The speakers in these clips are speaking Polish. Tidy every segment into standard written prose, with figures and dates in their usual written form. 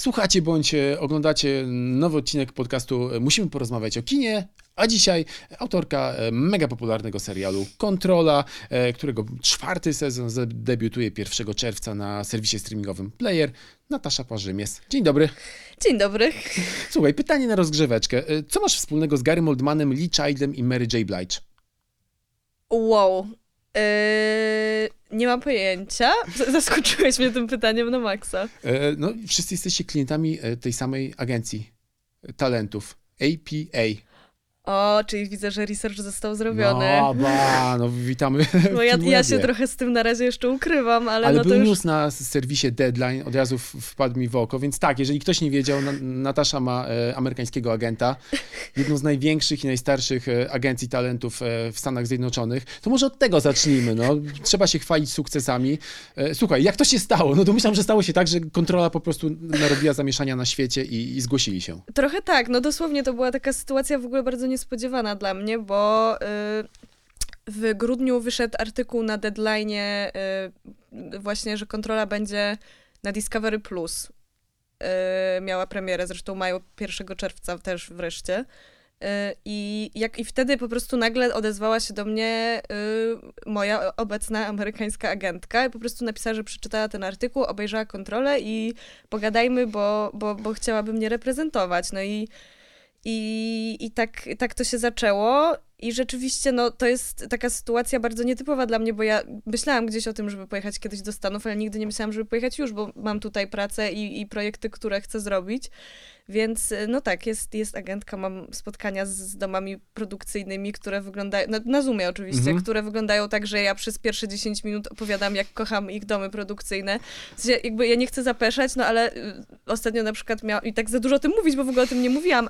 słuchacie bądź oglądacie nowy odcinek podcastu Musimy porozmawiać o kinie, a dzisiaj autorka mega popularnego serialu Kontrola, którego czwarty sezon debiutuje 1 czerwca na serwisie streamingowym Player, Natasza Parzymiec. Dzień dobry. Dzień dobry. Słuchaj, pytanie na rozgrzeweczkę. Co masz wspólnego z Garym Oldmanem, Lee Childem i Mary J. Blige? Wow. Nie mam pojęcia. Zaskoczyłeś mnie tym pytaniem na maksa. No, wszyscy jesteście klientami tej samej agencji talentów, APA. O, czyli widzę, że research został zrobiony. No witamy. No ja się trochę z tym na razie jeszcze ukrywam, ale no to był już news na serwisie Deadline, od razu wpadł mi w oko, więc tak, jeżeli ktoś nie wiedział, Natasza ma amerykańskiego agenta, jedną z największych i najstarszych agencji talentów w Stanach Zjednoczonych, to może od tego zacznijmy, no. Trzeba się chwalić sukcesami. Słuchaj, jak to się stało? No to myślałem, że stało się tak, że Kontrola po prostu narobiła zamieszania na świecie i zgłosili się. Trochę tak, no dosłownie to była taka sytuacja w ogóle bardzo niespodziewana dla mnie, bo w grudniu wyszedł artykuł na Deadline'ie właśnie, że Kontrola będzie na Discovery Plus. Miała premierę, zresztą mają 1 czerwca też wreszcie. I wtedy po prostu nagle odezwała się do mnie moja obecna amerykańska agentka i po prostu napisała, że przeczytała ten artykuł, obejrzała Kontrolę i pogadajmy, bo chciałaby mnie reprezentować. No i tak to się zaczęło i rzeczywiście no, to jest taka sytuacja bardzo nietypowa dla mnie, bo ja myślałam gdzieś o tym, żeby pojechać kiedyś do Stanów, ale nigdy nie myślałam, żeby pojechać już, bo mam tutaj pracę i projekty, które chcę zrobić, więc no tak, jest agentka, mam spotkania z domami produkcyjnymi, które wyglądają, na Zoomie oczywiście, które wyglądają tak, że ja przez pierwsze 10 minut opowiadam, jak kocham ich domy produkcyjne. W sensie, jakby ja nie chcę zapeszać, no ale ostatnio na przykład miałam, i tak za dużo o tym mówić, bo w ogóle o tym nie mówiłam,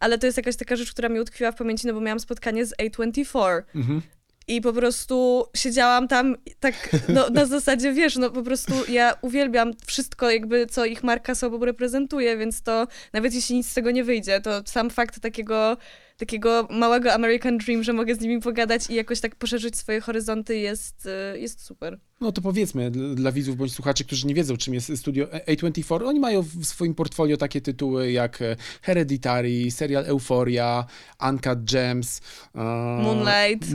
ale to jest jakaś taka rzecz, która mi utkwiła w pamięci, no bo miałam spotkanie z A24. I po prostu siedziałam tam tak no, na zasadzie, wiesz, no po prostu ja uwielbiam wszystko jakby, co ich marka sobą reprezentuje, więc to nawet jeśli nic z tego nie wyjdzie, to sam fakt takiego małego American Dream, że mogę z nimi pogadać i jakoś tak poszerzyć swoje horyzonty jest super. No to powiedzmy dla widzów bądź słuchaczy, którzy nie wiedzą, czym jest studio A24, oni mają w swoim portfolio takie tytuły jak Hereditary, serial Euphoria, Uncut Gems,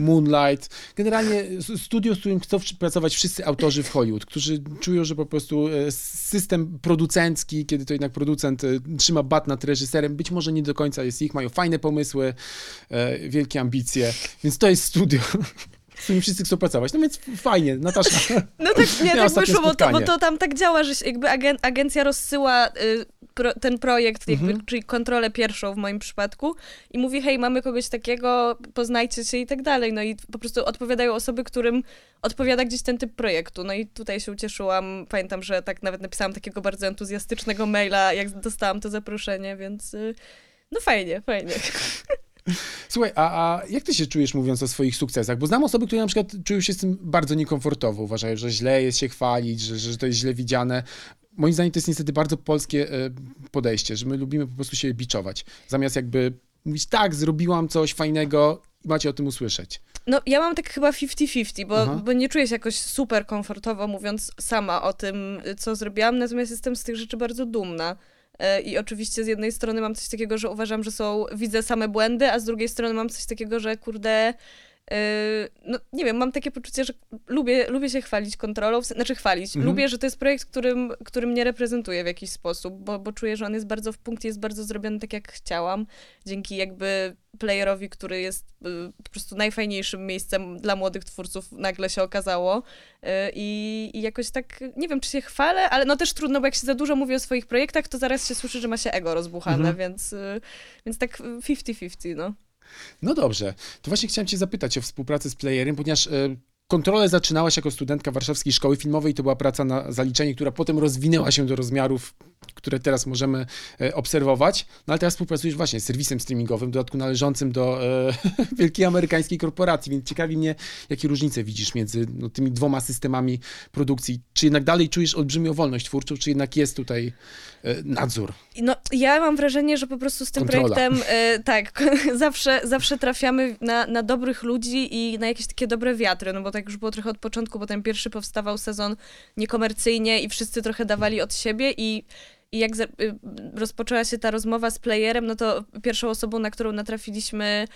Moonlight. Generalnie studio, z którym chcą pracować wszyscy autorzy w Hollywood, którzy czują, że po prostu system producencki, kiedy to jednak producent trzyma bat nad reżyserem, być może nie do końca jest ich, mają fajne pomysły, wielkie ambicje, więc to jest studio, z którymi wszyscy chcą pracować. No więc fajnie, Natasza. No tak, nie, tak wyszło, bo to tam tak działa, że jakby agencja rozsyła ten projekt, jakby, czyli Kontrolę pierwszą w moim przypadku i mówi, hej, mamy kogoś takiego, poznajcie się i tak dalej. No i po prostu odpowiadają osoby, którym odpowiada gdzieś ten typ projektu. No i tutaj się ucieszyłam. Pamiętam, że tak nawet napisałam takiego bardzo entuzjastycznego maila, jak dostałam to zaproszenie, więc no fajnie. Słuchaj, a jak ty się czujesz, mówiąc o swoich sukcesach? Bo znam osoby, które na przykład czują się z tym bardzo niekomfortowo, uważają, że źle jest się chwalić, że to jest źle widziane. Moim zdaniem to jest niestety bardzo polskie podejście, że my lubimy po prostu się biczować. Zamiast jakby mówić, tak, zrobiłam coś fajnego i macie o tym usłyszeć. No ja mam tak chyba 50-50, bo nie czuję się jakoś super komfortowo, mówiąc sama o tym, co zrobiłam, natomiast jestem z tych rzeczy bardzo dumna. I oczywiście z jednej strony mam coś takiego, że uważam, że widzę same błędy, a z drugiej strony mam coś takiego, że kurde, no nie wiem, mam takie poczucie, że lubię się chwalić Kontrolą, lubię, że to jest projekt, który mnie reprezentuje w jakiś sposób, bo czuję, że on jest bardzo w punkcie, jest bardzo zrobiony tak, jak chciałam, dzięki jakby Playerowi, który jest po prostu najfajniejszym miejscem dla młodych twórców, nagle się okazało. I jakoś tak, nie wiem, czy się chwalę, ale no też trudno, bo jak się za dużo mówi o swoich projektach, to zaraz się słyszy, że ma się ego rozbuchane, więc tak 50-50, no. No dobrze, to właśnie chciałem cię zapytać o współpracę z Playerem, ponieważ Kontrolę zaczynałaś jako studentka Warszawskiej Szkoły Filmowej i to była praca na zaliczenie, która potem rozwinęła się do rozmiarów, które teraz możemy obserwować. No ale teraz współpracujesz właśnie z serwisem streamingowym, w dodatku należącym do wielkiej amerykańskiej korporacji, więc ciekawi mnie, jakie różnice widzisz między tymi dwoma systemami produkcji. Czy jednak dalej czujesz olbrzymią wolność twórczą, czy jednak jest tutaj nadzór? No ja mam wrażenie, że po prostu z tym projektem zawsze trafiamy na dobrych ludzi i na jakieś takie dobre wiatry, no bo tak już było trochę od początku, bo ten pierwszy powstawał sezon niekomercyjnie i wszyscy trochę dawali od siebie i I jak rozpoczęła się ta rozmowa z Playerem, no to pierwszą osobą, na którą natrafiliśmy,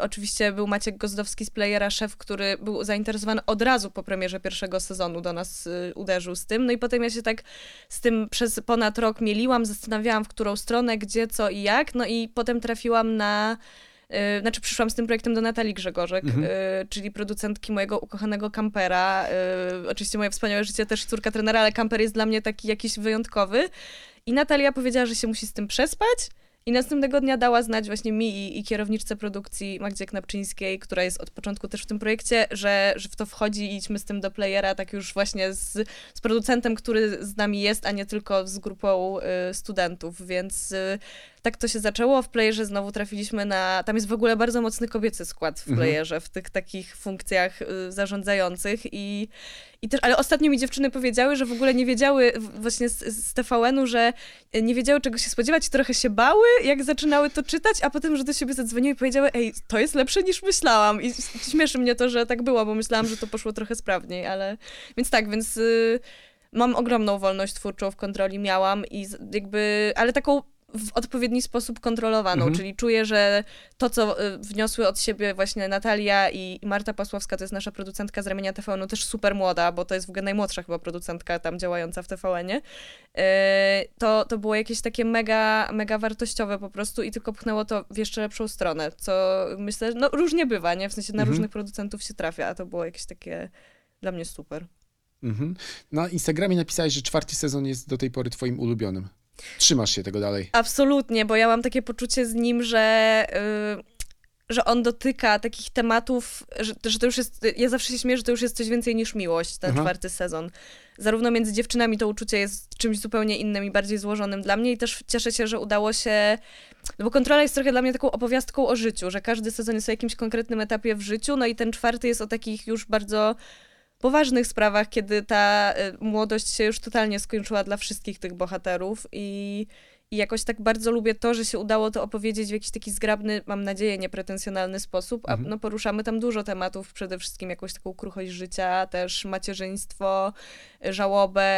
oczywiście był Maciek Gozdowski z Playera, szef, który był zainteresowany od razu po premierze pierwszego sezonu, do nas uderzył z tym. No i potem ja się tak z tym przez ponad rok mieliłam, zastanawiałam, w którą stronę, gdzie, co i jak. No i potem trafiłam na... Znaczy przyszłam z tym projektem do Natalii Grzegorzek, czyli producentki mojego ukochanego Kampera. Oczywiście moje wspaniałe życie, też córka trenera, ale Kamper jest dla mnie taki jakiś wyjątkowy. I Natalia powiedziała, że się musi z tym przespać. I następnego dnia dała znać właśnie mi i kierowniczce produkcji Magdzie Knapczyńskiej, która jest od początku też w tym projekcie, że w to wchodzi i idźmy z tym do Playera, tak już właśnie z producentem, który z nami jest, a nie tylko z grupą studentów, więc tak to się zaczęło. W Playerze znowu trafiliśmy na... Tam jest w ogóle bardzo mocny kobiecy skład w Playerze, w tych takich funkcjach zarządzających i też, ale ostatnio mi dziewczyny powiedziały, że w ogóle nie wiedziały właśnie z TVN-u, że nie wiedziały czego się spodziewać i trochę się bały, jak zaczynały to czytać, a potem, że do siebie zadzwoniły i powiedziały, ej, to jest lepsze niż myślałam. I śmieszy mnie to, że tak było, bo myślałam, że to poszło trochę sprawniej, ale... Więc tak, więc mam ogromną wolność twórczą w Kontroli, miałam i jakby... Ale taką w odpowiedni sposób kontrolowaną, czyli czuję, że to, co wniosły od siebie właśnie Natalia i Marta Pasławska, to jest nasza producentka z ramienia TVN-u, też super młoda, bo to jest w ogóle najmłodsza chyba producentka tam działająca w TVN-ie, to było jakieś takie mega wartościowe po prostu i tylko pchnęło to w jeszcze lepszą stronę, co myślę, no różnie bywa, nie? W sensie na różnych producentów się trafia, a to było jakieś takie dla mnie super. Na Instagramie napisałeś, że 4. sezon jest do tej pory twoim ulubionym. Trzymasz się tego dalej? Absolutnie, bo ja mam takie poczucie z nim, że on dotyka takich tematów, że to już jest, ja zawsze się śmieję, że to już jest coś więcej niż miłość, ten 4. sezon. Zarówno między dziewczynami to uczucie jest czymś zupełnie innym i bardziej złożonym dla mnie i też cieszę się, że udało się, no bo Kontrola jest trochę dla mnie taką opowiastką o życiu, że każdy sezon jest o jakimś konkretnym etapie w życiu, no i ten 4. jest o takich już bardzo poważnych sprawach, kiedy ta młodość się już totalnie skończyła dla wszystkich tych bohaterów i jakoś tak bardzo lubię to, że się udało to opowiedzieć w jakiś taki zgrabny, mam nadzieję, niepretensjonalny sposób, a no poruszamy tam dużo tematów, przede wszystkim jakąś taką kruchość życia, też macierzyństwo, żałobę,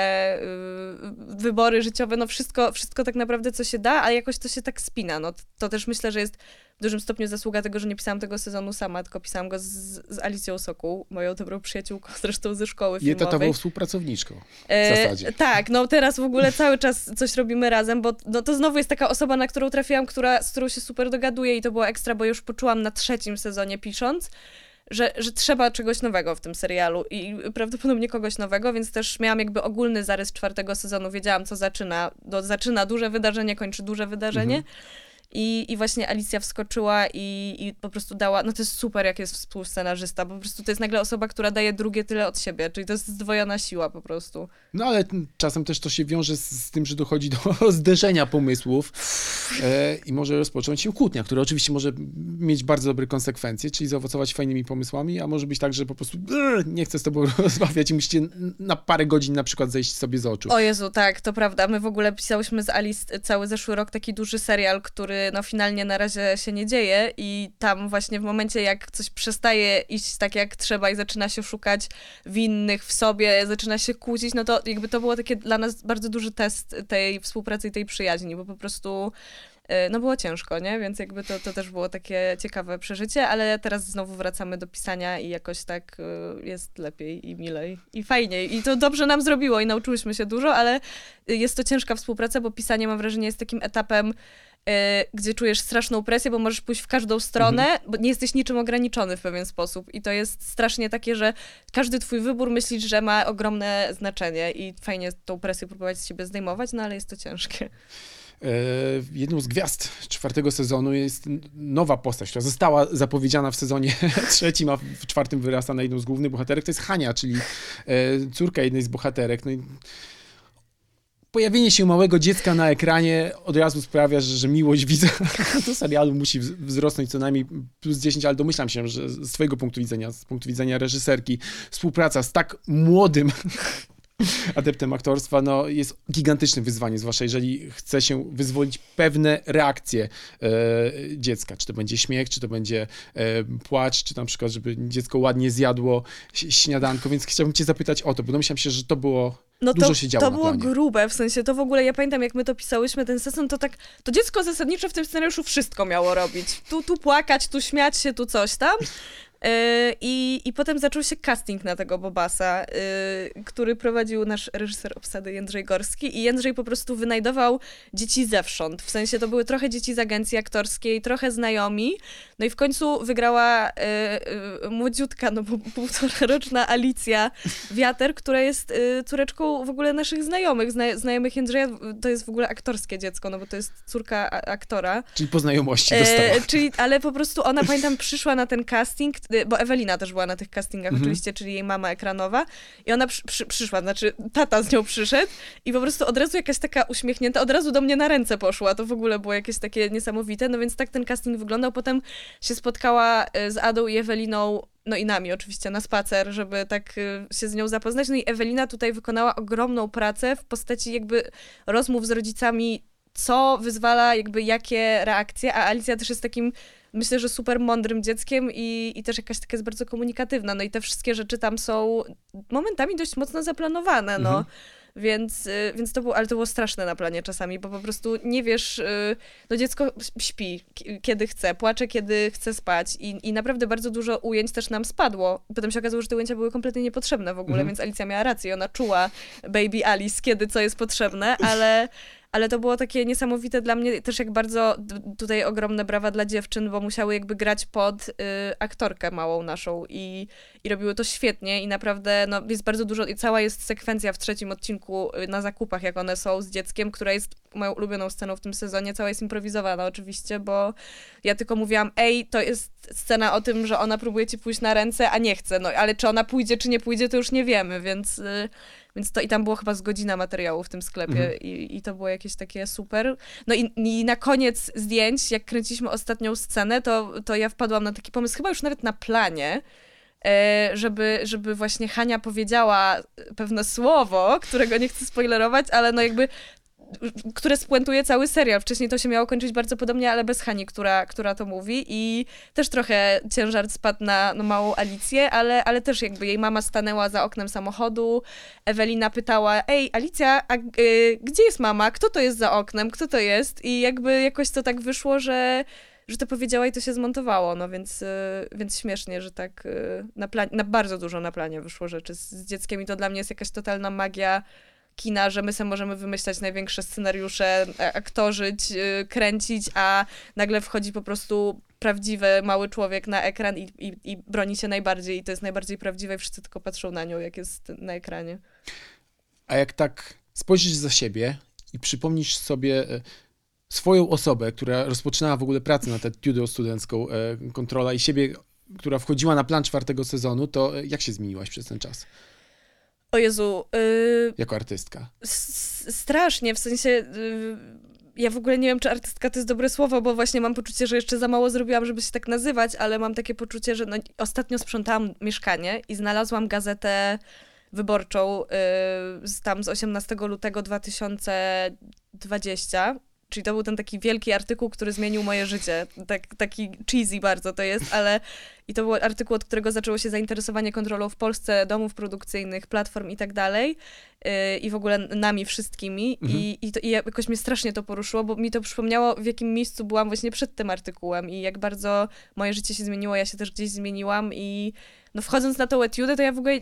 wybory życiowe, no wszystko tak naprawdę, co się da, ale jakoś to się tak spina, no to też myślę, że jest w dużym stopniu zasługa tego, że nie pisałam tego sezonu sama, tylko pisałam go z Alicją Sokół, moją dobrą przyjaciółką zresztą ze szkoły filmowej. Etatową współpracowniczką w zasadzie. Tak, no teraz w ogóle cały czas coś robimy razem, bo no, to znowu jest taka osoba, na którą trafiłam, z którą się super dogaduję i to było ekstra, bo już poczułam na 3. sezonie pisząc, że trzeba czegoś nowego w tym serialu i prawdopodobnie kogoś nowego, więc też miałam jakby ogólny zarys 4. sezonu, wiedziałam co zaczyna duże wydarzenie, kończy duże wydarzenie. I właśnie Alicja wskoczyła i po prostu dała, no to jest super, jak jest współscenarzysta, po prostu to jest nagle osoba, która daje drugie tyle od siebie, czyli to jest zdwojona siła po prostu. No ale czasem też to się wiąże z tym, że dochodzi do zderzenia pomysłów i może rozpocząć się kłótnia, która oczywiście może mieć bardzo dobre konsekwencje, czyli zaowocować fajnymi pomysłami, a może być tak, że po prostu nie chcę z tobą rozmawiać i musicie na parę godzin na przykład zejść sobie z oczu. O Jezu, tak, to prawda, my w ogóle pisałyśmy z Alice cały zeszły rok taki duży serial, który no finalnie na razie się nie dzieje i tam właśnie w momencie, jak coś przestaje iść tak jak trzeba i zaczyna się szukać winnych w sobie, zaczyna się kłócić, no to jakby to było takie dla nas bardzo duży test tej współpracy i tej przyjaźni, bo po prostu no było ciężko, nie? Więc jakby to też było takie ciekawe przeżycie, ale teraz znowu wracamy do pisania i jakoś tak jest lepiej i milej i fajniej. I to dobrze nam zrobiło i nauczyłyśmy się dużo, ale jest to ciężka współpraca, bo pisanie, mam wrażenie, jest takim etapem, gdzie czujesz straszną presję, bo możesz pójść w każdą stronę, bo nie jesteś niczym ograniczony w pewien sposób. I to jest strasznie takie, że każdy twój wybór myślisz, że ma ogromne znaczenie i fajnie tą presję próbować z siebie zdejmować, no ale jest to ciężkie. Jedną z gwiazd 4. sezonu jest nowa postać, która została zapowiedziana w sezonie 3, a w 4 wyrasta na jedną z głównych bohaterek. To jest Hania, czyli córka jednej z bohaterek. No i pojawienie się małego dziecka na ekranie od razu sprawia, że miłość widza do serialu musi wzrosnąć co najmniej plus 10, ale domyślam się, że z twojego punktu widzenia, z punktu widzenia reżyserki, współpraca z tak młodym adeptem aktorstwa no, jest gigantycznym wyzwaniem, zwłaszcza jeżeli chce się wyzwolić pewne reakcje dziecka. Czy to będzie śmiech, czy to będzie płacz, czy na przykład, żeby dziecko ładnie zjadło śniadanko. Więc chciałbym cię zapytać o to, bo domyślam się, że to było no dużo to, się działo. To było grube, w sensie to w ogóle, ja pamiętam jak my to pisałyśmy, ten sezon, to tak, to dziecko zasadniczo w tym scenariuszu wszystko miało robić. Tu płakać, tu śmiać się, tu coś tam. I potem zaczął się casting na tego Bobasa, który prowadził nasz reżyser obsady Jędrzej Gorski i Jędrzej po prostu wynajdował dzieci zewsząd, w sensie to były trochę dzieci z agencji aktorskiej, trochę znajomi, no i w końcu wygrała młodziutka, no bo półtoraroczna Alicja Wiatr, która jest córeczką w ogóle naszych znajomych, znajomych Jędrzeja, to jest w ogóle aktorskie dziecko, no bo to jest córka aktora. Czyli po znajomości dostała. Czyli, ale po prostu ona, pamiętam, przyszła na ten casting, bo Ewelina też była na tych castingach oczywiście, czyli jej mama ekranowa i ona przyszła, znaczy tata z nią przyszedł i po prostu od razu jakaś taka uśmiechnięta, od razu do mnie na ręce poszła, to w ogóle było jakieś takie niesamowite, no więc tak ten casting wyglądał, potem się spotkała z Adą i Eweliną, no i nami oczywiście, na spacer, żeby tak się z nią zapoznać, no i Ewelina tutaj wykonała ogromną pracę w postaci jakby rozmów z rodzicami, co wyzwala jakby jakie reakcje, a Alicja też jest takim, myślę, że super mądrym dzieckiem i też jakaś taka jest bardzo komunikatywna, no i te wszystkie rzeczy tam są momentami dość mocno zaplanowane, no. Więc to było, ale to było straszne na planie czasami, bo po prostu nie wiesz, no dziecko śpi, kiedy chce, płacze, kiedy chce spać i naprawdę bardzo dużo ujęć też nam spadło. Potem się okazało, że te ujęcia były kompletnie niepotrzebne w ogóle, więc Alicja miała rację, ona czuła baby Alice, kiedy co jest potrzebne, ale to było takie niesamowite dla mnie, też jak bardzo, tutaj ogromne brawa dla dziewczyn, bo musiały jakby grać pod aktorkę małą naszą i robiły to świetnie i naprawdę, no jest bardzo dużo, i cała jest sekwencja w trzecim odcinku na zakupach, jak one są z dzieckiem, która jest moją ulubioną sceną w tym sezonie, cała jest improwizowana oczywiście, bo ja tylko mówiłam, ej, to jest scena o tym, że ona próbuje ci pójść na ręce, a nie chce, no ale czy ona pójdzie, czy nie pójdzie, to już nie wiemy, więc to i tam było chyba z godzina materiału w tym sklepie i to było jakieś takie super. No i na koniec zdjęć, jak kręciliśmy ostatnią scenę, to ja wpadłam na taki pomysł, chyba już nawet na planie, żeby właśnie Hania powiedziała pewne słowo, którego nie chcę spoilerować, ale no jakby, które spuentuje cały serial. Wcześniej to się miało kończyć bardzo podobnie, ale bez Hani, która to mówi i też trochę ciężar spadł na małą Alicję, ale też jakby jej mama stanęła za oknem samochodu, Ewelina pytała, ej Alicja, a gdzie jest mama? Kto to jest za oknem? Kto to jest? I jakby jakoś to tak wyszło, że to powiedziała i to się zmontowało, no więc śmiesznie, że tak bardzo dużo na planie wyszło rzeczy z dzieckiem i to dla mnie jest jakaś totalna magia kina, że my sobie możemy wymyślać największe scenariusze, aktorzyć, kręcić, a nagle wchodzi po prostu prawdziwy mały człowiek na ekran i broni się najbardziej i to jest najbardziej prawdziwe i wszyscy tylko patrzą na nią, jak jest na ekranie. A jak tak spojrzysz za siebie i przypomnisz sobie swoją osobę, która rozpoczynała w ogóle pracę na tę tiudę studencką Kontrola i siebie, która wchodziła na plan czwartego sezonu, to jak się zmieniłaś przez ten czas? O Jezu. Jako artystka. Strasznie, w sensie ja w ogóle nie wiem, czy artystka to jest dobre słowo, bo właśnie mam poczucie, że jeszcze za mało zrobiłam, żeby się tak nazywać, ale mam takie poczucie, że no, ostatnio sprzątałam mieszkanie i znalazłam gazetę wyborczą tam z 18 lutego 2020. Czyli to był ten taki wielki artykuł, który zmienił moje życie. Taki cheesy bardzo to jest, ale i to był artykuł, od którego zaczęło się zainteresowanie kontrolą w Polsce, domów produkcyjnych, platform i tak dalej. I w ogóle nami wszystkimi. I jakoś mnie strasznie to poruszyło, bo mi to przypomniało, w jakim miejscu byłam właśnie przed tym artykułem i jak bardzo moje życie się zmieniło, ja się też gdzieś zmieniłam i no wchodząc na tą etiudę, to ja w ogóle,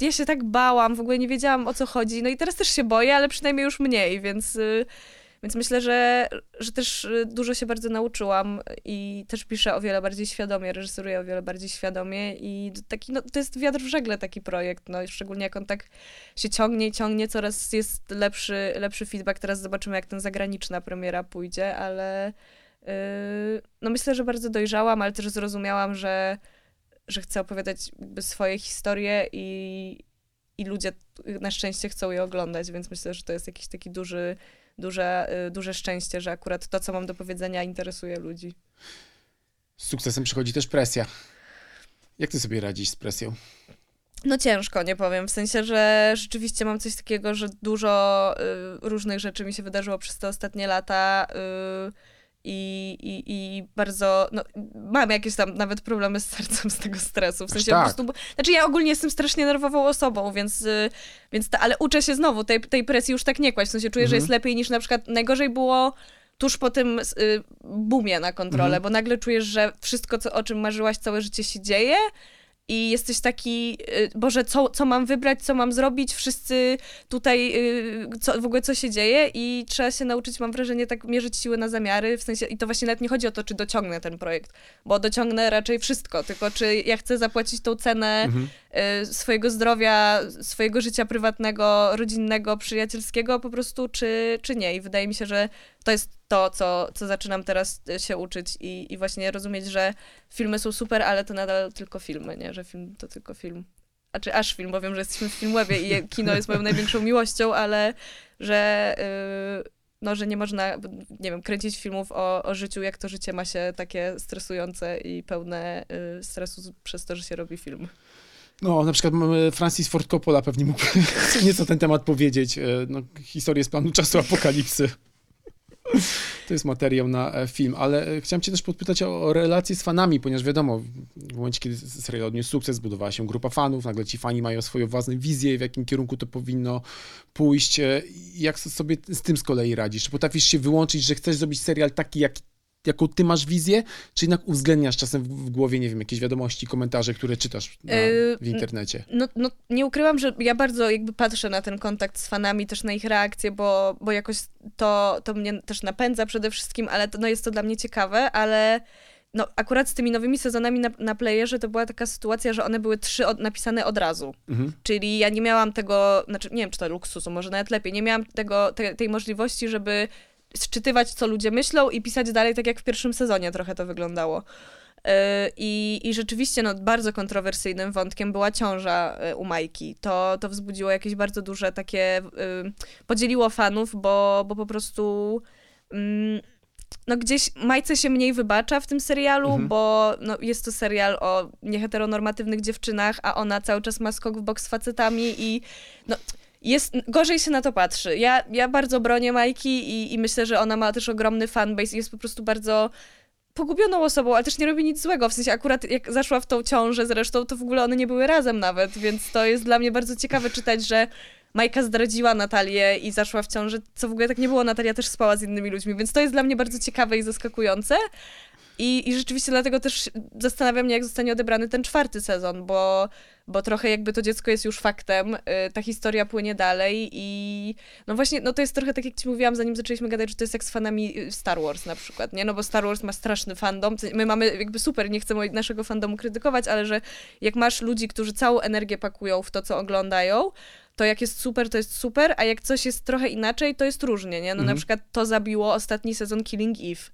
ja się tak bałam, w ogóle nie wiedziałam, o co chodzi. No i teraz też się boję, ale przynajmniej już mniej, więc myślę, że też dużo się bardzo nauczyłam i też piszę o wiele bardziej świadomie, reżyseruję o wiele bardziej świadomie i taki, no, to jest wiatr w żagle taki projekt, no, szczególnie jak on tak się ciągnie i ciągnie, coraz jest lepszy feedback, teraz zobaczymy jak ten zagraniczna premiera pójdzie, ale no myślę, że bardzo dojrzałam, ale też zrozumiałam, że chcę opowiadać swoje historie i ludzie na szczęście chcą je oglądać, więc myślę, że to jest jakiś taki duże szczęście, że akurat to, co mam do powiedzenia, interesuje ludzi. Z sukcesem przychodzi też presja. Jak ty sobie radzisz z presją? No ciężko, nie powiem. W sensie, że rzeczywiście mam coś takiego, że dużo różnych rzeczy mi się wydarzyło przez te ostatnie lata I bardzo, no, mam jakieś tam nawet problemy z sercem z tego stresu, w sensie tak. Po prostu, znaczy ja ogólnie jestem strasznie nerwową osobą, więc ale uczę się znowu tej presji już tak nie kłaść, w sensie czuję, że jest lepiej niż na przykład najgorzej było tuż po tym boomie na Kontrolę, bo nagle czujesz, że wszystko, o czym marzyłaś całe życie się dzieje i jesteś taki, Boże, co mam wybrać, co mam zrobić, wszyscy tutaj, w ogóle co się dzieje i trzeba się nauczyć, mam wrażenie, tak mierzyć siły na zamiary, w sensie, i to właśnie nawet nie chodzi o to, czy dociągnę ten projekt, bo dociągnę raczej wszystko, tylko czy ja chcę zapłacić tą cenę swojego zdrowia, swojego życia prywatnego, rodzinnego, przyjacielskiego po prostu, czy nie. I wydaje mi się, że to jest to, co zaczynam teraz się uczyć i właśnie rozumieć, że filmy są super, ale to nadal tylko filmy, nie? Że film to tylko film. Znaczy aż film, bo wiem, że jesteśmy w Filmwebie i kino jest moją największą miłością, ale że, no, że nie można, nie wiem, kręcić filmów o życiu, jak to życie ma się takie stresujące i pełne stresu przez to, że się robi film. No, na przykład Francis Ford Coppola pewnie mógł nieco ten temat powiedzieć. No, historię z planu czasu apokalipsy. To jest materiał na film, ale chciałem cię też podpytać o relacje z fanami, ponieważ wiadomo, w momencie, kiedy serial odniósł sukces, budowała się grupa fanów, nagle ci fani mają swoją własną wizję, w jakim kierunku to powinno pójść. Jak sobie z tym z kolei radzisz? Czy potrafisz się wyłączyć, że chcesz zrobić serial taki, jaką ty masz wizję, czy jednak uwzględniasz czasem w głowie, nie wiem, jakieś wiadomości, komentarze, które czytasz w internecie? No, nie ukrywam, że ja bardzo jakby patrzę na ten kontakt z fanami, też na ich reakcje, bo jakoś to mnie też napędza przede wszystkim, ale to, no, jest to dla mnie ciekawe, ale no, akurat z tymi nowymi sezonami na Playerze to była taka sytuacja, że one były napisane od razu. Czyli ja nie miałam tego, znaczy nie wiem, czy to luksusu, może nawet lepiej, nie miałam tej możliwości, żeby sczytywać, co ludzie myślą i pisać dalej, tak jak w pierwszym sezonie trochę to wyglądało. I rzeczywiście no, bardzo kontrowersyjnym wątkiem była ciąża u Majki. To wzbudziło jakieś bardzo duże takie... podzieliło fanów, bo po prostu... no gdzieś Majce się mniej wybacza w tym serialu, bo no, jest to serial o nieheteronormatywnych dziewczynach, a ona cały czas ma skok w bok z facetami i... No, gorzej się na to patrzy. Ja bardzo bronię Majki i myślę, że ona ma też ogromny fanbase i jest po prostu bardzo pogubioną osobą, ale też nie robi nic złego. W sensie akurat jak zaszła w tą ciążę zresztą, to w ogóle one nie były razem nawet, więc to jest dla mnie bardzo ciekawe czytać, że Majka zdradziła Natalię i zaszła w ciążę, co w ogóle tak nie było. Natalia też spała z innymi ludźmi, więc to jest dla mnie bardzo ciekawe i zaskakujące. I rzeczywiście dlatego też zastanawiam się, jak zostanie odebrany ten 4 sezon, bo trochę jakby to dziecko jest już faktem, ta historia płynie dalej i no właśnie, no to jest trochę tak, jak ci mówiłam, zanim zaczęliśmy gadać, że to jest jak z fanami Star Wars na przykład, nie? No bo Star Wars ma straszny fandom, my mamy jakby super, nie chcę naszego fandomu krytykować, ale że jak masz ludzi, którzy całą energię pakują w to, co oglądają, to jak jest super, to jest super, a jak coś jest trochę inaczej, to jest różnie, nie? No na przykład to zabiło ostatni sezon Killing Eve,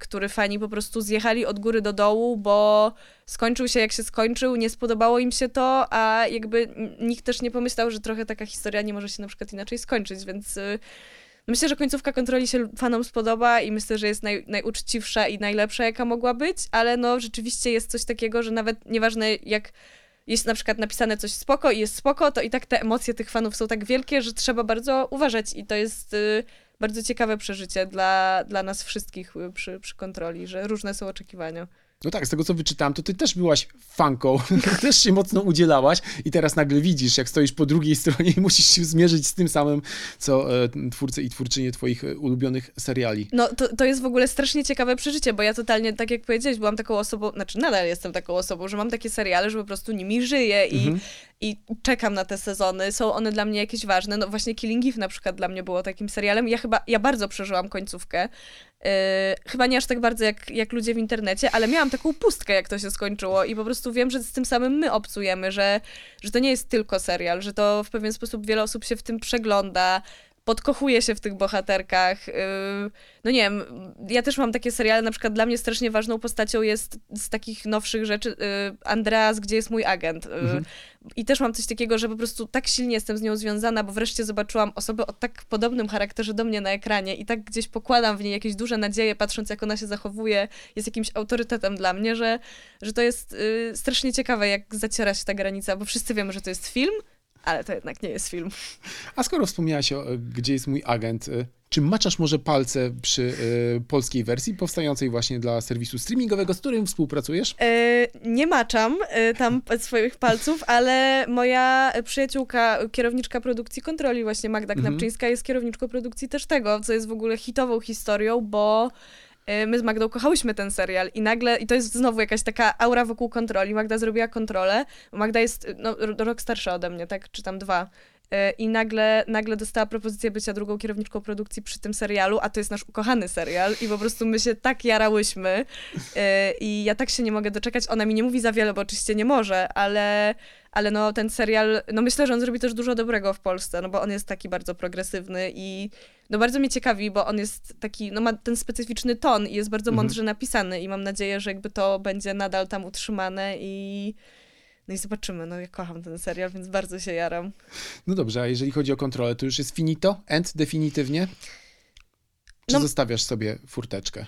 który fani po prostu zjechali od góry do dołu, bo skończył się jak się skończył, nie spodobało im się to, a jakby nikt też nie pomyślał, że trochę taka historia nie może się na przykład inaczej skończyć, więc myślę, że końcówka Kontroli się fanom spodoba i myślę, że jest najuczciwsza i najlepsza, jaka mogła być, ale no rzeczywiście jest coś takiego, że nawet nieważne jak jest na przykład napisane coś spoko i jest spoko, to i tak te emocje tych fanów są tak wielkie, że trzeba bardzo uważać i to jest... bardzo ciekawe przeżycie dla nas wszystkich przy Kontroli, że różne są oczekiwania. No tak, z tego co wyczytałam, to ty też byłaś fanką, też się mocno udzielałaś i teraz nagle widzisz, jak stoisz po drugiej stronie i musisz się zmierzyć z tym samym, co twórcy i twórczynie twoich ulubionych seriali. No to jest w ogóle strasznie ciekawe przeżycie, bo ja totalnie, tak jak powiedziałeś, byłam taką osobą, znaczy nadal jestem taką osobą, że mam takie seriale, że po prostu nimi żyję i czekam na te sezony, są one dla mnie jakieś ważne. No właśnie Killing Eve na przykład dla mnie było takim serialem, ja bardzo przeżyłam końcówkę. Chyba nie aż tak bardzo jak ludzie w internecie, ale miałam taką pustkę, jak to się skończyło i po prostu wiem, że z tym samym my obcujemy, że to nie jest tylko serial, że to w pewien sposób wiele osób się w tym przegląda, podkochuje się w tych bohaterkach. No nie wiem, ja też mam takie seriale, na przykład dla mnie strasznie ważną postacią jest z takich nowszych rzeczy Andreas, gdzie jest mój agent. I też mam coś takiego, że po prostu tak silnie jestem z nią związana, bo wreszcie zobaczyłam osobę o tak podobnym charakterze do mnie na ekranie i tak gdzieś pokładam w niej jakieś duże nadzieje, patrząc jak ona się zachowuje, jest jakimś autorytetem dla mnie, że to jest strasznie ciekawe, jak zaciera się ta granica, bo wszyscy wiemy, że to jest film, ale to jednak nie jest film. A skoro wspomniałaś o Gdzie jest mój agent, Czy maczasz może palce przy polskiej wersji powstającej właśnie dla serwisu streamingowego, z którym współpracujesz? Nie maczam tam swoich palców, ale moja przyjaciółka, kierowniczka produkcji Kontroli, właśnie Magda Knapczyńska, jest kierowniczką produkcji też tego, co jest w ogóle hitową historią, bo my z Magdą kochałyśmy ten serial i nagle, i to jest znowu jakaś taka aura wokół Kontroli, Magda zrobiła Kontrolę, Magda jest rok starsza ode mnie, tak, czy tam dwa. I nagle dostała propozycję bycia drugą kierowniczką produkcji przy tym serialu, a to jest nasz ukochany serial i po prostu my się tak jarałyśmy i ja tak się nie mogę doczekać. Ona mi nie mówi za wiele, bo oczywiście nie może, ale no ten serial, no myślę, że on zrobi też dużo dobrego w Polsce, no bo on jest taki bardzo progresywny i no bardzo mnie ciekawi, bo on jest taki, no ma ten specyficzny ton i jest bardzo mądrze napisany i mam nadzieję, że jakby to będzie nadal tam utrzymane i... No i zobaczymy, no ja kocham ten serial, więc bardzo się jaram. No dobrze, a jeżeli chodzi o Kontrolę, to już jest finito? End definitywnie? Czy zostawiasz sobie furteczkę?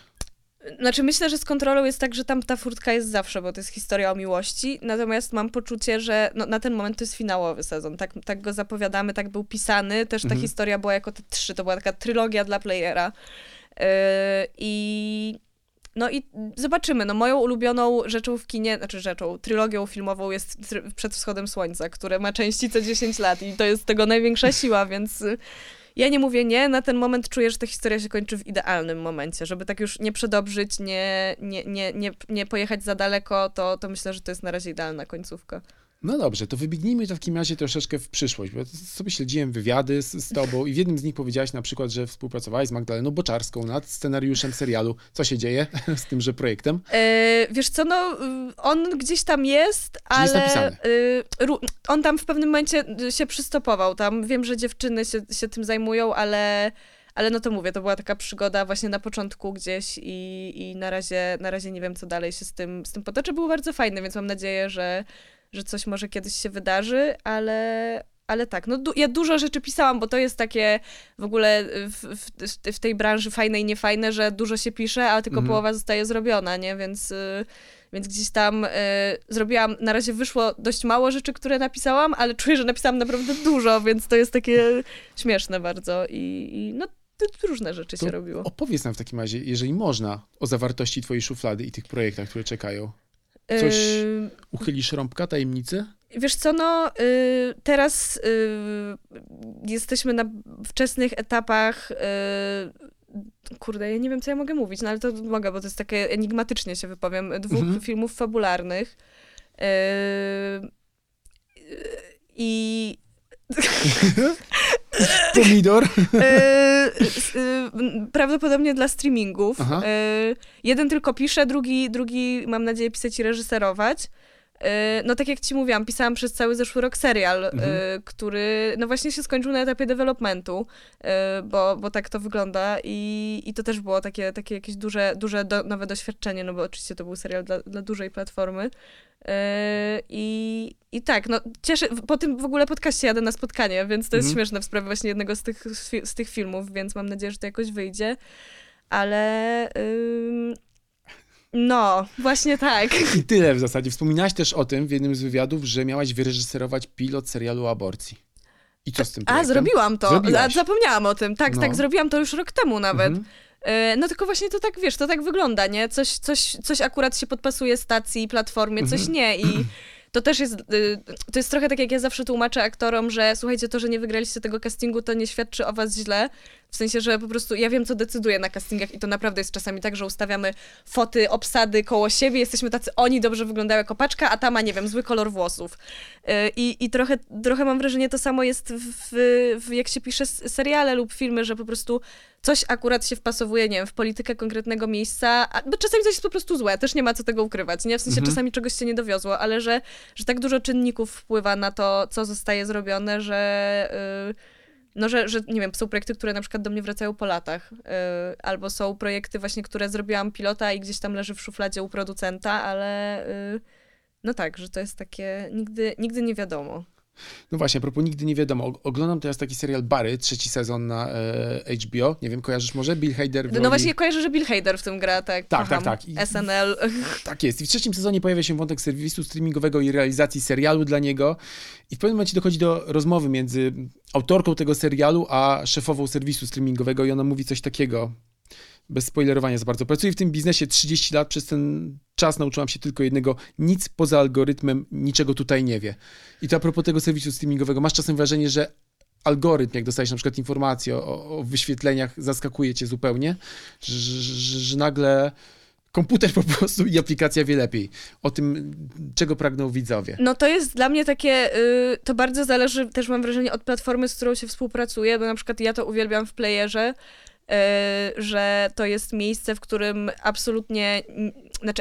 Znaczy myślę, że z Kontrolą jest tak, że tam ta furtka jest zawsze, bo to jest historia o miłości, natomiast mam poczucie, że no, na ten moment to jest finałowy sezon, tak go zapowiadamy, tak był pisany, też ta historia była jako te trzy, to była taka trylogia dla Playera. No i zobaczymy, no moją ulubioną rzeczą w kinie, trylogią filmową jest Przed wschodem słońca, które ma części co 10 lat i to jest tego największa siła, więc ja nie mówię nie, na ten moment czuję, że ta historia się kończy w idealnym momencie, żeby tak już nie przedobrzyć, nie pojechać za daleko, to myślę, że to jest na razie idealna końcówka. No dobrze, to wybiegnijmy to w takim razie troszeczkę w przyszłość, bo sobie śledziłem wywiady z tobą i w jednym z nich powiedziałaś na przykład, że współpracowałeś z Magdaleną Boczarską nad scenariuszem serialu. Co się dzieje z tymże projektem? Wiesz co, no on gdzieś tam jest, ale on tam w pewnym momencie się przystopował. Tam wiem, że dziewczyny się tym zajmują, ale no to mówię, to była taka przygoda właśnie na początku gdzieś i na razie nie wiem, co dalej się z tym potoczy. Było bardzo fajne, więc mam nadzieję, że coś może kiedyś się wydarzy, ale tak. No ja dużo rzeczy pisałam, bo to jest takie w ogóle w tej branży fajne i niefajne, że dużo się pisze, a tylko połowa zostaje zrobiona, nie? Więc gdzieś tam zrobiłam, na razie wyszło dość mało rzeczy, które napisałam, ale czuję, że napisałam naprawdę dużo, więc to jest takie śmieszne bardzo i no różne rzeczy to się robiło. Opowiedz nam w takim razie, jeżeli można, o zawartości twojej szuflady i tych projektach, które czekają. Coś uchylisz rąbka tajemnicy? Wiesz co, no teraz jesteśmy na wczesnych etapach, kurde, ja nie wiem, co ja mogę mówić, no ale to mogę, bo to jest takie, enigmatycznie się wypowiem, dwóch filmów fabularnych i... Pomidor. Prawdopodobnie dla streamingów. Jeden tylko pisze, drugi mam nadzieję pisać i reżyserować. No tak jak ci mówiłam, pisałam przez cały zeszły rok serial, który no właśnie się skończył na etapie developmentu, bo tak to wygląda i to też było takie jakieś duże nowe doświadczenie, no bo oczywiście to był serial dla dużej platformy. I tak, no cieszę, po tym w ogóle podcaście jadę na spotkanie, więc to jest śmieszne w sprawie właśnie jednego z tych filmów, więc mam nadzieję, że to jakoś wyjdzie, ale... No, właśnie tak. I tyle w zasadzie. Wspominałaś też o tym w jednym z wywiadów, że miałaś wyreżyserować pilot serialu o aborcji. I co z tym projektem? Zrobiłam to. Zapomniałam o tym. Tak, tak, zrobiłam to już rok temu nawet. No tylko właśnie to tak, wiesz, to tak wygląda, nie? Coś akurat się podpasuje stacji, platformie, coś nie i... To też jest, to jest trochę tak, jak ja zawsze tłumaczę aktorom, że słuchajcie, to, że nie wygraliście tego castingu, to nie świadczy o was źle. W sensie, że po prostu ja wiem, co decyduję na castingach i to naprawdę jest czasami tak, że ustawiamy foty, obsady koło siebie, jesteśmy tacy, oni dobrze wyglądają jako paczka, a ta ma, nie wiem, zły kolor włosów. I trochę mam wrażenie, to samo jest jak się pisze seriale lub filmy, że po prostu coś akurat się wpasowuje, nie wiem, w politykę konkretnego miejsca, bo czasami coś jest po prostu złe, też nie ma co tego ukrywać, nie? W sensie czasami czegoś się nie dowiozło, ale że tak dużo czynników wpływa na to, co zostaje zrobione, że nie wiem, są projekty, które na przykład do mnie wracają po latach, albo są projekty właśnie, które zrobiłam pilota i gdzieś tam leży w szufladzie u producenta, ale no tak, że to jest takie, nigdy nie wiadomo. No właśnie, a propos nigdy nie wiadomo. Oglądam teraz taki serial Barry, trzeci sezon na HBO. Nie wiem, kojarzysz może? Bill Hader w roli... No właśnie, kojarzę, że Bill Hader w tym gra, tak? Tak. I... SNL. Tak jest. I w trzecim sezonie pojawia się wątek serwisu streamingowego i realizacji serialu dla niego. I w pewnym momencie dochodzi do rozmowy między autorką tego serialu a szefową serwisu streamingowego i ona mówi coś takiego. Bez spoilerowania za bardzo. Pracuję w tym biznesie 30 lat, przez ten czas nauczyłam się tylko jednego, nic poza algorytmem, niczego tutaj nie wie. I to a propos tego serwisu streamingowego, masz czasem wrażenie, że algorytm, jak dostajesz na przykład informacje o wyświetleniach, zaskakuje cię zupełnie, że nagle... Komputer po prostu i aplikacja wie lepiej o tym, czego pragną widzowie. No to jest dla mnie takie, to bardzo zależy, też mam wrażenie, od platformy, z którą się współpracuje, bo na przykład ja to uwielbiam w Playerze, że to jest miejsce, w którym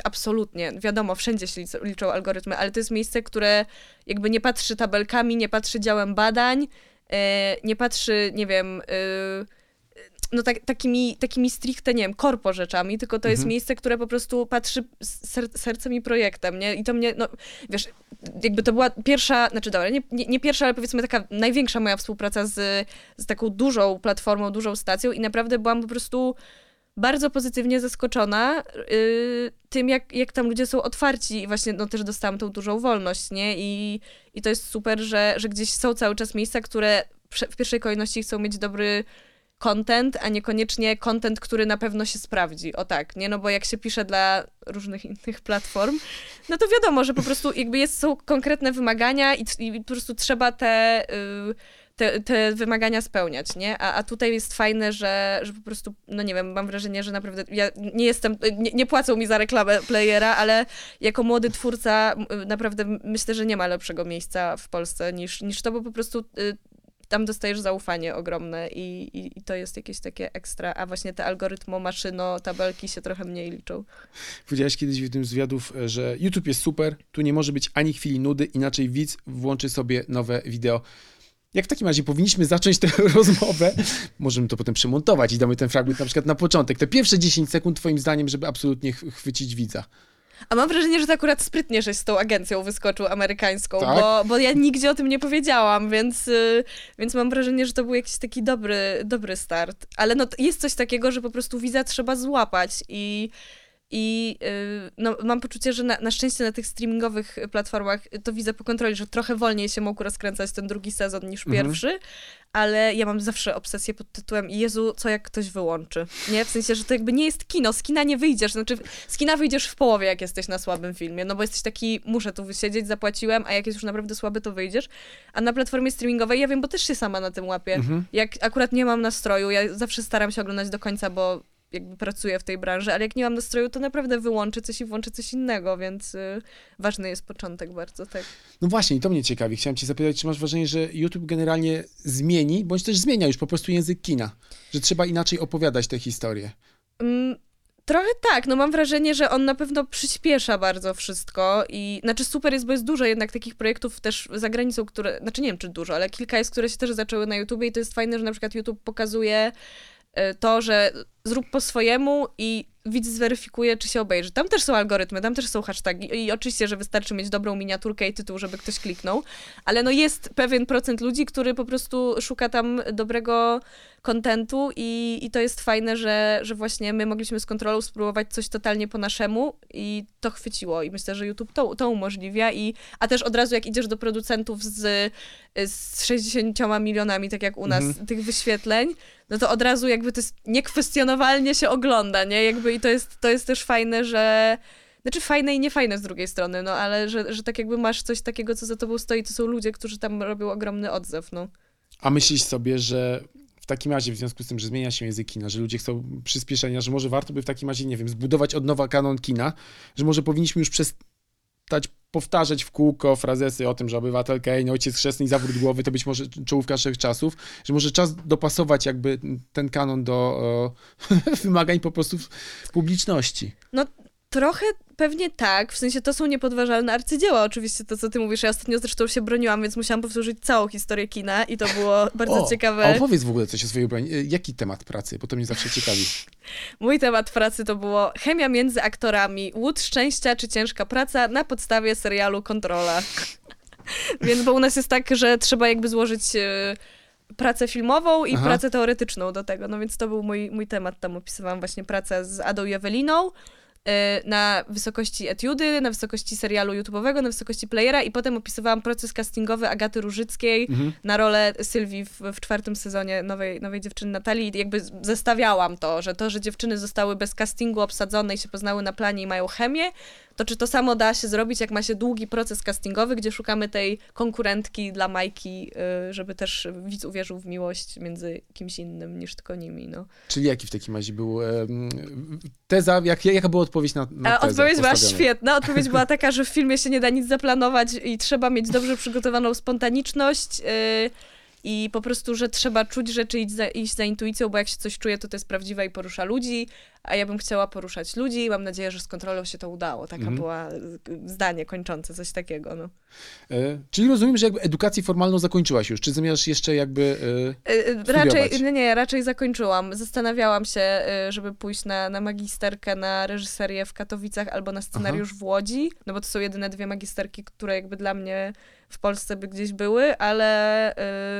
absolutnie, wiadomo, wszędzie się liczą algorytmy, ale to jest miejsce, które jakby nie patrzy tabelkami, nie patrzy działem badań, nie patrzy, nie wiem... No takimi stricte, nie wiem, korpo rzeczami, tylko to jest miejsce, które po prostu patrzy sercem i projektem, nie? I to mnie, no wiesz, jakby to była pierwsza, nie pierwsza, ale powiedzmy taka największa moja współpraca z taką dużą platformą, dużą stacją i naprawdę byłam po prostu bardzo pozytywnie zaskoczona tym, jak tam ludzie są otwarci i właśnie, no też dostałam tą dużą wolność, nie? I to jest super, że gdzieś są cały czas miejsca, które w pierwszej kolejności chcą mieć dobry content, a niekoniecznie content, który na pewno się sprawdzi, o tak, nie? No bo jak się pisze dla różnych innych platform, no to wiadomo, że po prostu jakby są konkretne wymagania i po prostu trzeba te wymagania spełniać, nie? A tutaj jest fajne, że po prostu, no nie wiem, mam wrażenie, że naprawdę ja nie jestem, nie płacą mi za reklamę Playera, ale jako młody twórca naprawdę myślę, że nie ma lepszego miejsca w Polsce niż to, bo po prostu... Tam dostajesz zaufanie ogromne i to jest jakieś takie ekstra, a właśnie te tabelki się trochę mniej liczą. Powiedziałaś kiedyś w jednym z wywiadów, że YouTube jest super, tu nie może być ani chwili nudy, inaczej widz włączy sobie nowe wideo. Jak w takim razie powinniśmy zacząć tę rozmowę? Możemy to potem przemontować i damy ten fragment na przykład na początek. Te pierwsze 10 sekund twoim zdaniem, żeby absolutnie chwycić widza. A mam wrażenie, że to akurat sprytnie, żeś z tą agencją wyskoczył amerykańską, tak? Bo ja nigdzie o tym nie powiedziałam, więc mam wrażenie, że to był jakiś taki dobry start. Ale no, jest coś takiego, że po prostu widza trzeba złapać i mam poczucie, że na szczęście na tych streamingowych platformach to widzę po kontroli, że trochę wolniej się mógł rozkręcać ten drugi sezon niż pierwszy, ale ja mam zawsze obsesję pod tytułem Jezu, co jak ktoś wyłączy, nie? W sensie, że to jakby nie jest kino, z kina nie wyjdziesz, znaczy z kina wyjdziesz w połowie, jak jesteś na słabym filmie, no bo jesteś taki, muszę tu wysiedzieć, zapłaciłem, a jak jest już naprawdę słaby, to wyjdziesz, a na platformie streamingowej, ja wiem, bo też się sama na tym łapię, jak akurat nie mam nastroju, ja zawsze staram się oglądać do końca, bo jakby pracuję w tej branży, ale jak nie mam nastroju, to naprawdę wyłączę coś i włączę coś innego, więc ważny jest początek bardzo, tak. No właśnie, i to mnie ciekawi. Chciałem cię zapytać, czy masz wrażenie, że YouTube generalnie zmieni, bądź też zmienia już po prostu język kina, że trzeba inaczej opowiadać te historie? Trochę tak, no mam wrażenie, że on na pewno przyspiesza bardzo wszystko i, znaczy super jest, bo jest dużo jednak takich projektów też za granicą, które, znaczy nie wiem czy dużo, ale kilka jest, które się też zaczęły na YouTubie i to jest fajne, że na przykład YouTube pokazuje to, że zrób po swojemu i widz zweryfikuje, czy się obejrzy. Tam też są algorytmy, tam też są hasztagi i oczywiście, że wystarczy mieć dobrą miniaturkę i tytuł, żeby ktoś kliknął, ale no jest pewien procent ludzi, który po prostu szuka tam dobrego kontentu i to jest fajne, że właśnie my mogliśmy z kontrolą spróbować coś totalnie po naszemu i to chwyciło i myślę, że YouTube to umożliwia a też od razu jak idziesz do producentów z 60 milionami, tak jak u nas, tych wyświetleń, no to od razu jakby to jest niekwestionowalnie się ogląda, nie? Jakby i to jest też fajne, że... Znaczy fajne i niefajne z drugiej strony, no ale że tak jakby masz coś takiego, co za tobą stoi, to są ludzie, którzy tam robią ogromny odzew, no. A myślisz sobie, że w takim razie, w związku z tym, że zmienia się język kina, że ludzie chcą przyspieszenia, że może warto by w takim razie, nie wiem, zbudować od nowa kanon kina, że może powinniśmy już przestać powtarzać w kółko frazesy o tym, że obywatel Kane, ojciec chrzestny i zawrót głowy, to być może czołówka wszechczasów, że może czas dopasować jakby ten kanon do wymagań po prostu publiczności. No trochę pewnie tak, w sensie to są niepodważalne arcydzieła, oczywiście to, co ty mówisz. Ja ostatnio zresztą się broniłam, więc musiałam powtórzyć całą historię kina i to było bardzo ciekawe. A opowiedz w ogóle coś o swojej broni. Jaki temat pracy? Bo to mnie zawsze ciekawi. Mój temat pracy to było chemia między aktorami, łód szczęścia czy ciężka praca na podstawie serialu Kontrola. Więc bo u nas jest tak, że trzeba jakby złożyć pracę filmową i pracę teoretyczną do tego. No więc to był mój temat. Tam opisywałam właśnie pracę z Adą i Eweliną na wysokości etiudy, na wysokości serialu YouTube'owego, na wysokości Playera i potem opisywałam proces castingowy Agaty Różyckiej na rolę Sylwii w 4. sezonie nowej dziewczyny Natalii i jakby zestawiałam to, że dziewczyny zostały bez castingu obsadzone i się poznały na planie i mają chemię, to czy to samo da się zrobić, jak ma się długi proces castingowy, gdzie szukamy tej konkurentki dla Majki, żeby też widz uwierzył w miłość między kimś innym niż tylko nimi, no. Czyli jaki w takim razie był teza, jaka była odpowiedź na tezę? Odpowiedź była świetna. Odpowiedź była taka, że w filmie się nie da nic zaplanować i trzeba mieć dobrze przygotowaną spontaniczność i po prostu, że trzeba czuć rzeczy, iść za intuicją, bo jak się coś czuje, to jest prawdziwe i porusza ludzi, a ja bym chciała poruszać ludzi i mam nadzieję, że z Kontrolą się to udało. Taka była zdanie kończące, coś takiego. No. Czyli rozumiem, że jakby edukację formalną zakończyłaś już, czy zamierzasz jeszcze jakby studiować? Nie, raczej zakończyłam. Zastanawiałam się, żeby pójść na magisterkę, na reżyserię w Katowicach albo na scenariusz w Łodzi, no bo to są jedyne dwie magisterki, które jakby dla mnie w Polsce by gdzieś były, ale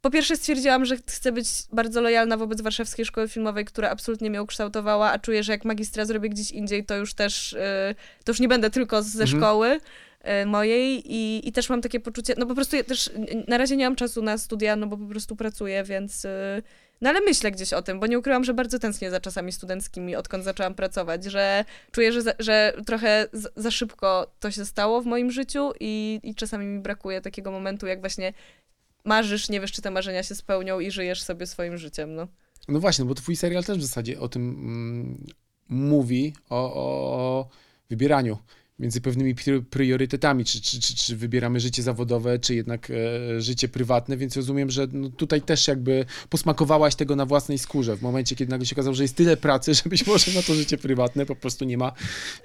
po pierwsze stwierdziłam, że chcę być bardzo lojalna wobec Warszawskiej Szkoły Filmowej, która absolutnie mnie ukształtowała, a czuję, że jak magistra zrobię gdzieś indziej, to już też to już nie będę tylko ze szkoły mojej i też mam takie poczucie, no po prostu ja też na razie nie mam czasu na studia, no bo po prostu pracuję, więc... No ale myślę gdzieś o tym, bo nie ukrywam, że bardzo tęsknię za czasami studenckimi, odkąd zaczęłam pracować, że czuję, że trochę za szybko to się stało w moim życiu i czasami mi brakuje takiego momentu, jak właśnie marzysz, nie wiesz, czy te marzenia się spełnią i żyjesz sobie swoim życiem, no. No właśnie, bo twój serial też w zasadzie o tym mówi, o wybieraniu między pewnymi priorytetami, czy wybieramy życie zawodowe, czy jednak życie prywatne, więc rozumiem, że no tutaj też jakby posmakowałaś tego na własnej skórze, w momencie, kiedy nagle się okazało, że jest tyle pracy, że być może na to życie prywatne po prostu nie ma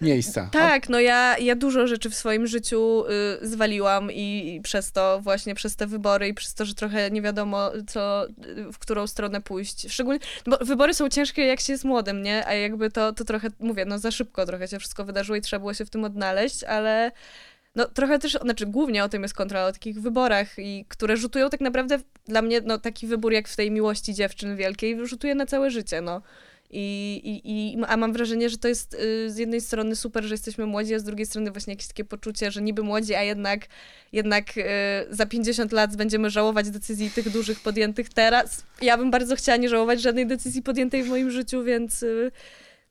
miejsca. Tak, no ja dużo rzeczy w swoim życiu zwaliłam i przez to właśnie, przez te wybory i przez to, że trochę nie wiadomo, co, w którą stronę pójść. Szczególnie, bo wybory są ciężkie, jak się jest młodym, nie? A jakby to trochę, mówię, no za szybko trochę się wszystko wydarzyło i trzeba było się w tym odnaleźć, ale no trochę też, znaczy głównie o tym jest Kontrola, o takich wyborach, i które rzutują tak naprawdę dla mnie, no taki wybór jak w tej miłości dziewczyn wielkiej rzutuje na całe życie, no. A mam wrażenie, że to jest z jednej strony super, że jesteśmy młodzi, a z drugiej strony właśnie jakieś takie poczucie, że niby młodzi, a jednak za 50 lat będziemy żałować decyzji tych dużych podjętych teraz. Ja bym bardzo chciała nie żałować żadnej decyzji podjętej w moim życiu, więc...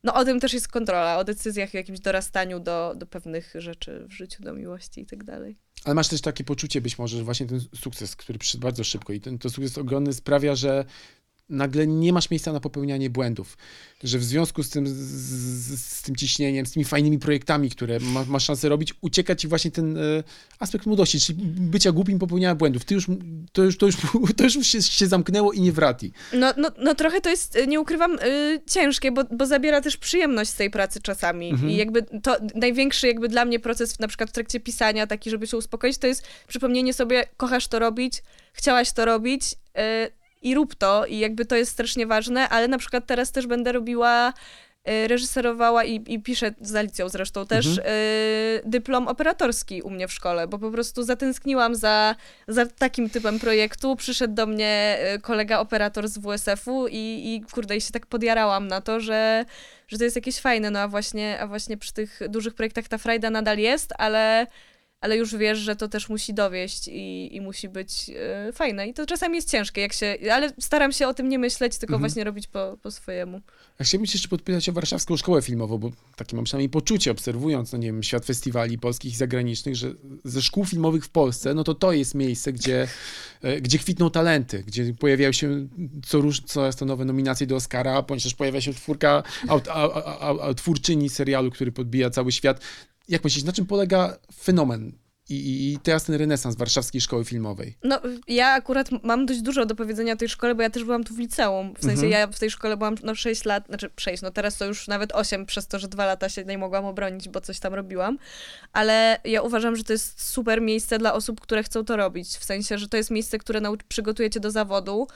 No o tym też jest Kontrola, o decyzjach i jakimś dorastaniu do pewnych rzeczy w życiu, do miłości i tak dalej. Ale masz też takie poczucie być może, że właśnie ten sukces, który przyszedł bardzo szybko i ten sukces ogromny sprawia, że nagle nie masz miejsca na popełnianie błędów. Że w związku z tym, z tym ciśnieniem, z tymi fajnymi projektami, które masz szansę robić, ucieka ci właśnie ten aspekt młodości, czyli bycia głupim, popełniania błędów. To już się zamknęło i nie wraci. No trochę to jest, nie ukrywam, ciężkie, bo zabiera też przyjemność z tej pracy czasami. I jakby to największy jakby dla mnie proces, na przykład w trakcie pisania, taki, żeby się uspokoić, to jest przypomnienie sobie, kochasz to robić, chciałaś to robić, i rób to, i jakby to jest strasznie ważne, ale na przykład teraz też będę robiła, reżyserowała i piszę z Alicją zresztą też dyplom operatorski u mnie w szkole, bo po prostu zatęskniłam za takim typem projektu. Przyszedł do mnie kolega operator z WSF-u i się tak podjarałam na to, że to jest jakieś fajne, no a właśnie przy tych dużych projektach ta frajda nadal jest, ale już wiesz, że to też musi dowieść i musi być fajne. I to czasami jest ciężkie, ale staram się o tym nie myśleć, tylko właśnie robić po swojemu. A chciałbym się jeszcze podpytać o Warszawską Szkołę Filmową, bo takie mam przynajmniej poczucie, obserwując, no nie wiem, świat festiwali polskich i zagranicznych, że ze szkół filmowych w Polsce, no to jest miejsce, gdzie kwitną talenty, gdzie pojawiają się coraz to nowe nominacje do Oscara, ponieważ pojawia się twórczyni serialu, który podbija cały świat. Jak myślisz, na czym polega fenomen i teraz ten renesans Warszawskiej Szkoły Filmowej? No, ja akurat mam dość dużo do powiedzenia o tej szkole, bo ja też byłam tu w liceum. W sensie ja w tej szkole byłam 6 lat, teraz to już nawet 8, przez to, że 2 lata się nie mogłam obronić, bo coś tam robiłam. Ale ja uważam, że to jest super miejsce dla osób, które chcą to robić. W sensie, że to jest miejsce, które przygotuje cię do zawodu.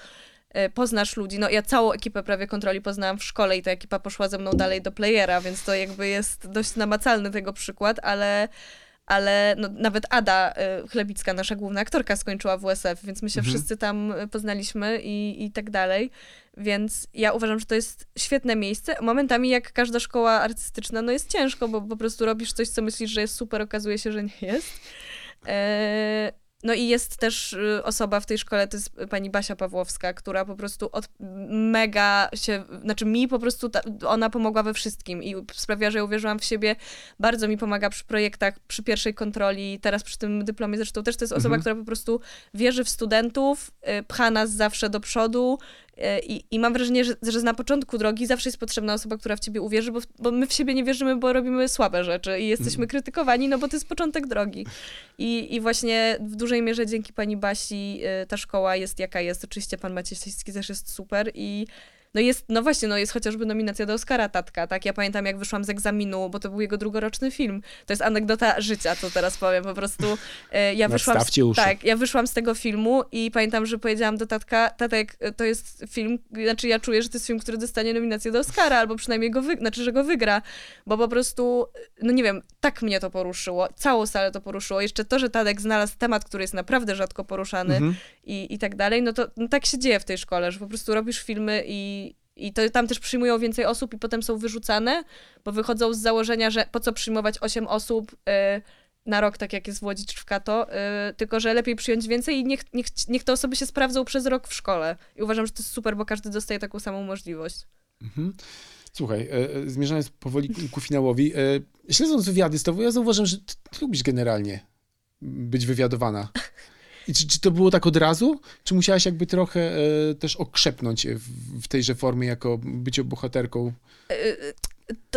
Poznasz ludzi. No ja całą ekipę prawie Kontroli poznałam w szkole i ta ekipa poszła ze mną dalej do Playera, więc to jakby jest dość namacalny tego przykład, ale ale no, nawet Ada Chlebicka, nasza główna aktorka, skończyła WSF, więc my się wszyscy tam poznaliśmy i tak dalej. Więc ja uważam, że to jest świetne miejsce. Momentami, jak każda szkoła artystyczna, no jest ciężko, bo po prostu robisz coś, co myślisz, że jest super, okazuje się, że nie jest. No i jest też osoba w tej szkole, to jest pani Basia Pawłowska, która po prostu od mega się, znaczy mi po prostu ona pomogła we wszystkim i sprawiła, że ja uwierzyłam w siebie. Bardzo mi pomaga przy projektach, przy pierwszej kontroli, teraz przy tym dyplomie. Zresztą też to jest osoba, która po prostu wierzy w studentów, pcha nas zawsze do przodu. I mam wrażenie, że na początku drogi zawsze jest potrzebna osoba, która w ciebie uwierzy, bo my w siebie nie wierzymy, bo robimy słabe rzeczy i jesteśmy krytykowani, no bo to jest początek drogi. I właśnie w dużej mierze dzięki pani Basi ta szkoła jest jaka jest. Oczywiście pan Maciej Sejski też jest super i no jest, no właśnie, no jest chociażby nominacja do Oscara Tatka, tak? Ja pamiętam, jak wyszłam z egzaminu, bo to był jego drugoroczny film. To jest anegdota życia, co teraz powiem, po prostu. Ja wyszłam z tego filmu i pamiętam, że powiedziałam do Tatka, Tatek, to jest film, znaczy ja czuję, że to jest film, który dostanie nominację do Oscara, albo przynajmniej że go wygra, bo po prostu, no nie wiem, tak mnie to poruszyło, całą salę to poruszyło, jeszcze to, że Tadek znalazł temat, który jest naprawdę rzadko poruszany i tak dalej, no to no tak się dzieje w tej szkole, że po prostu robisz filmy i to tam też przyjmują więcej osób i potem są wyrzucane, bo wychodzą z założenia, że po co przyjmować 8 osób na rok, tak jak jest w Łodzi czy w Kato, tylko że lepiej przyjąć więcej i niech te osoby się sprawdzą przez rok w szkole. I uważam, że to jest super, bo każdy dostaje taką samą możliwość. Mhm. Słuchaj, zmierzając powoli ku finałowi, śledząc wywiady z tobą, ja zauważyłem, że ty lubisz generalnie być wywiadowana. I czy to było tak od razu? Czy musiałaś jakby trochę też okrzepnąć w tejże formie, jako bycie bohaterką?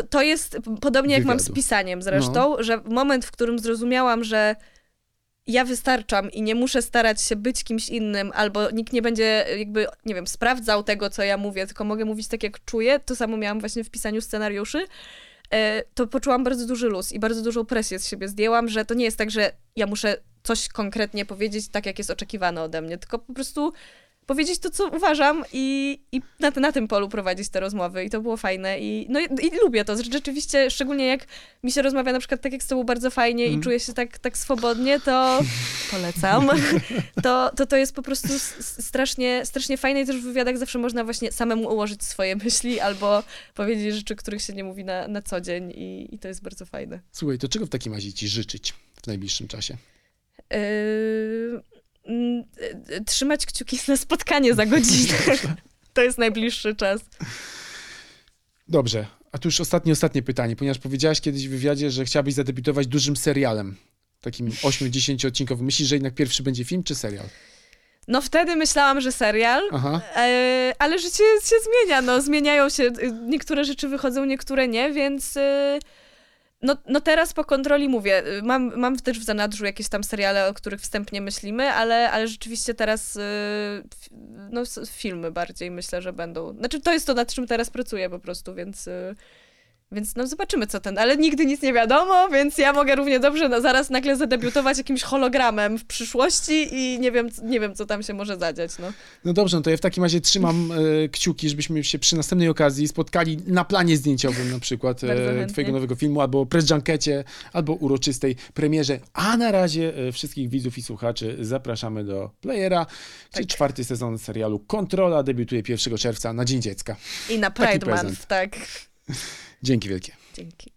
To jest podobnie wywiadu, jak mam z pisaniem zresztą, no, że moment, w którym zrozumiałam, że ja wystarczam i nie muszę starać się być kimś innym, albo nikt nie będzie jakby, nie wiem, sprawdzał tego, co ja mówię, tylko mogę mówić tak, jak czuję. To samo miałam właśnie w pisaniu scenariuszy. To poczułam bardzo duży luz i bardzo dużą presję z siebie zdjęłam, że to nie jest tak, że ja muszę coś konkretnie powiedzieć, tak jak jest oczekiwane ode mnie, tylko po prostu powiedzieć to, co uważam i na tym polu prowadzić te rozmowy i to było fajne i lubię to rzeczywiście, szczególnie jak mi się rozmawia na przykład tak jak z tobą bardzo fajnie i czuję się tak swobodnie, to polecam. To jest po prostu strasznie, strasznie fajne i też w wywiadach zawsze można właśnie samemu ułożyć swoje myśli albo powiedzieć rzeczy, których się nie mówi na co dzień i to jest bardzo fajne. Słuchaj, to czego w takim razie ci życzyć w najbliższym czasie? Trzymać kciuki na spotkanie za godzinę. To jest najbliższy czas. Dobrze. A tu już ostatnie pytanie, ponieważ powiedziałaś kiedyś w wywiadzie, że chciałabyś zadebiutować dużym serialem. Takim 8-10 odcinkowym. Myślisz, że jednak pierwszy będzie film czy serial? No wtedy myślałam, że serial, ale życie się zmienia. No, zmieniają się. Niektóre rzeczy wychodzą, niektóre nie, więc... No teraz po kontroli mówię, mam też w zanadrzu jakieś tam seriale, o których wstępnie myślimy, ale rzeczywiście teraz no, filmy bardziej myślę, że będą. Znaczy to jest to, nad czym teraz pracuję po prostu, więc no zobaczymy co ten, ale nigdy nic nie wiadomo, więc ja mogę równie dobrze zaraz nagle zadebiutować jakimś hologramem w przyszłości i nie wiem co tam się może zadziać. No dobrze, no to ja w takim razie trzymam kciuki, żebyśmy się przy następnej okazji spotkali na planie zdjęciowym na przykład twojego nowego filmu, albo press junkecie, albo uroczystej premierze. A na razie wszystkich widzów i słuchaczy zapraszamy do Playera, czyli 4. sezon serialu Kontrola debiutuje 1 czerwca na Dzień Dziecka. I na Pride Month, tak. Dzięki wielkie. Dzięki.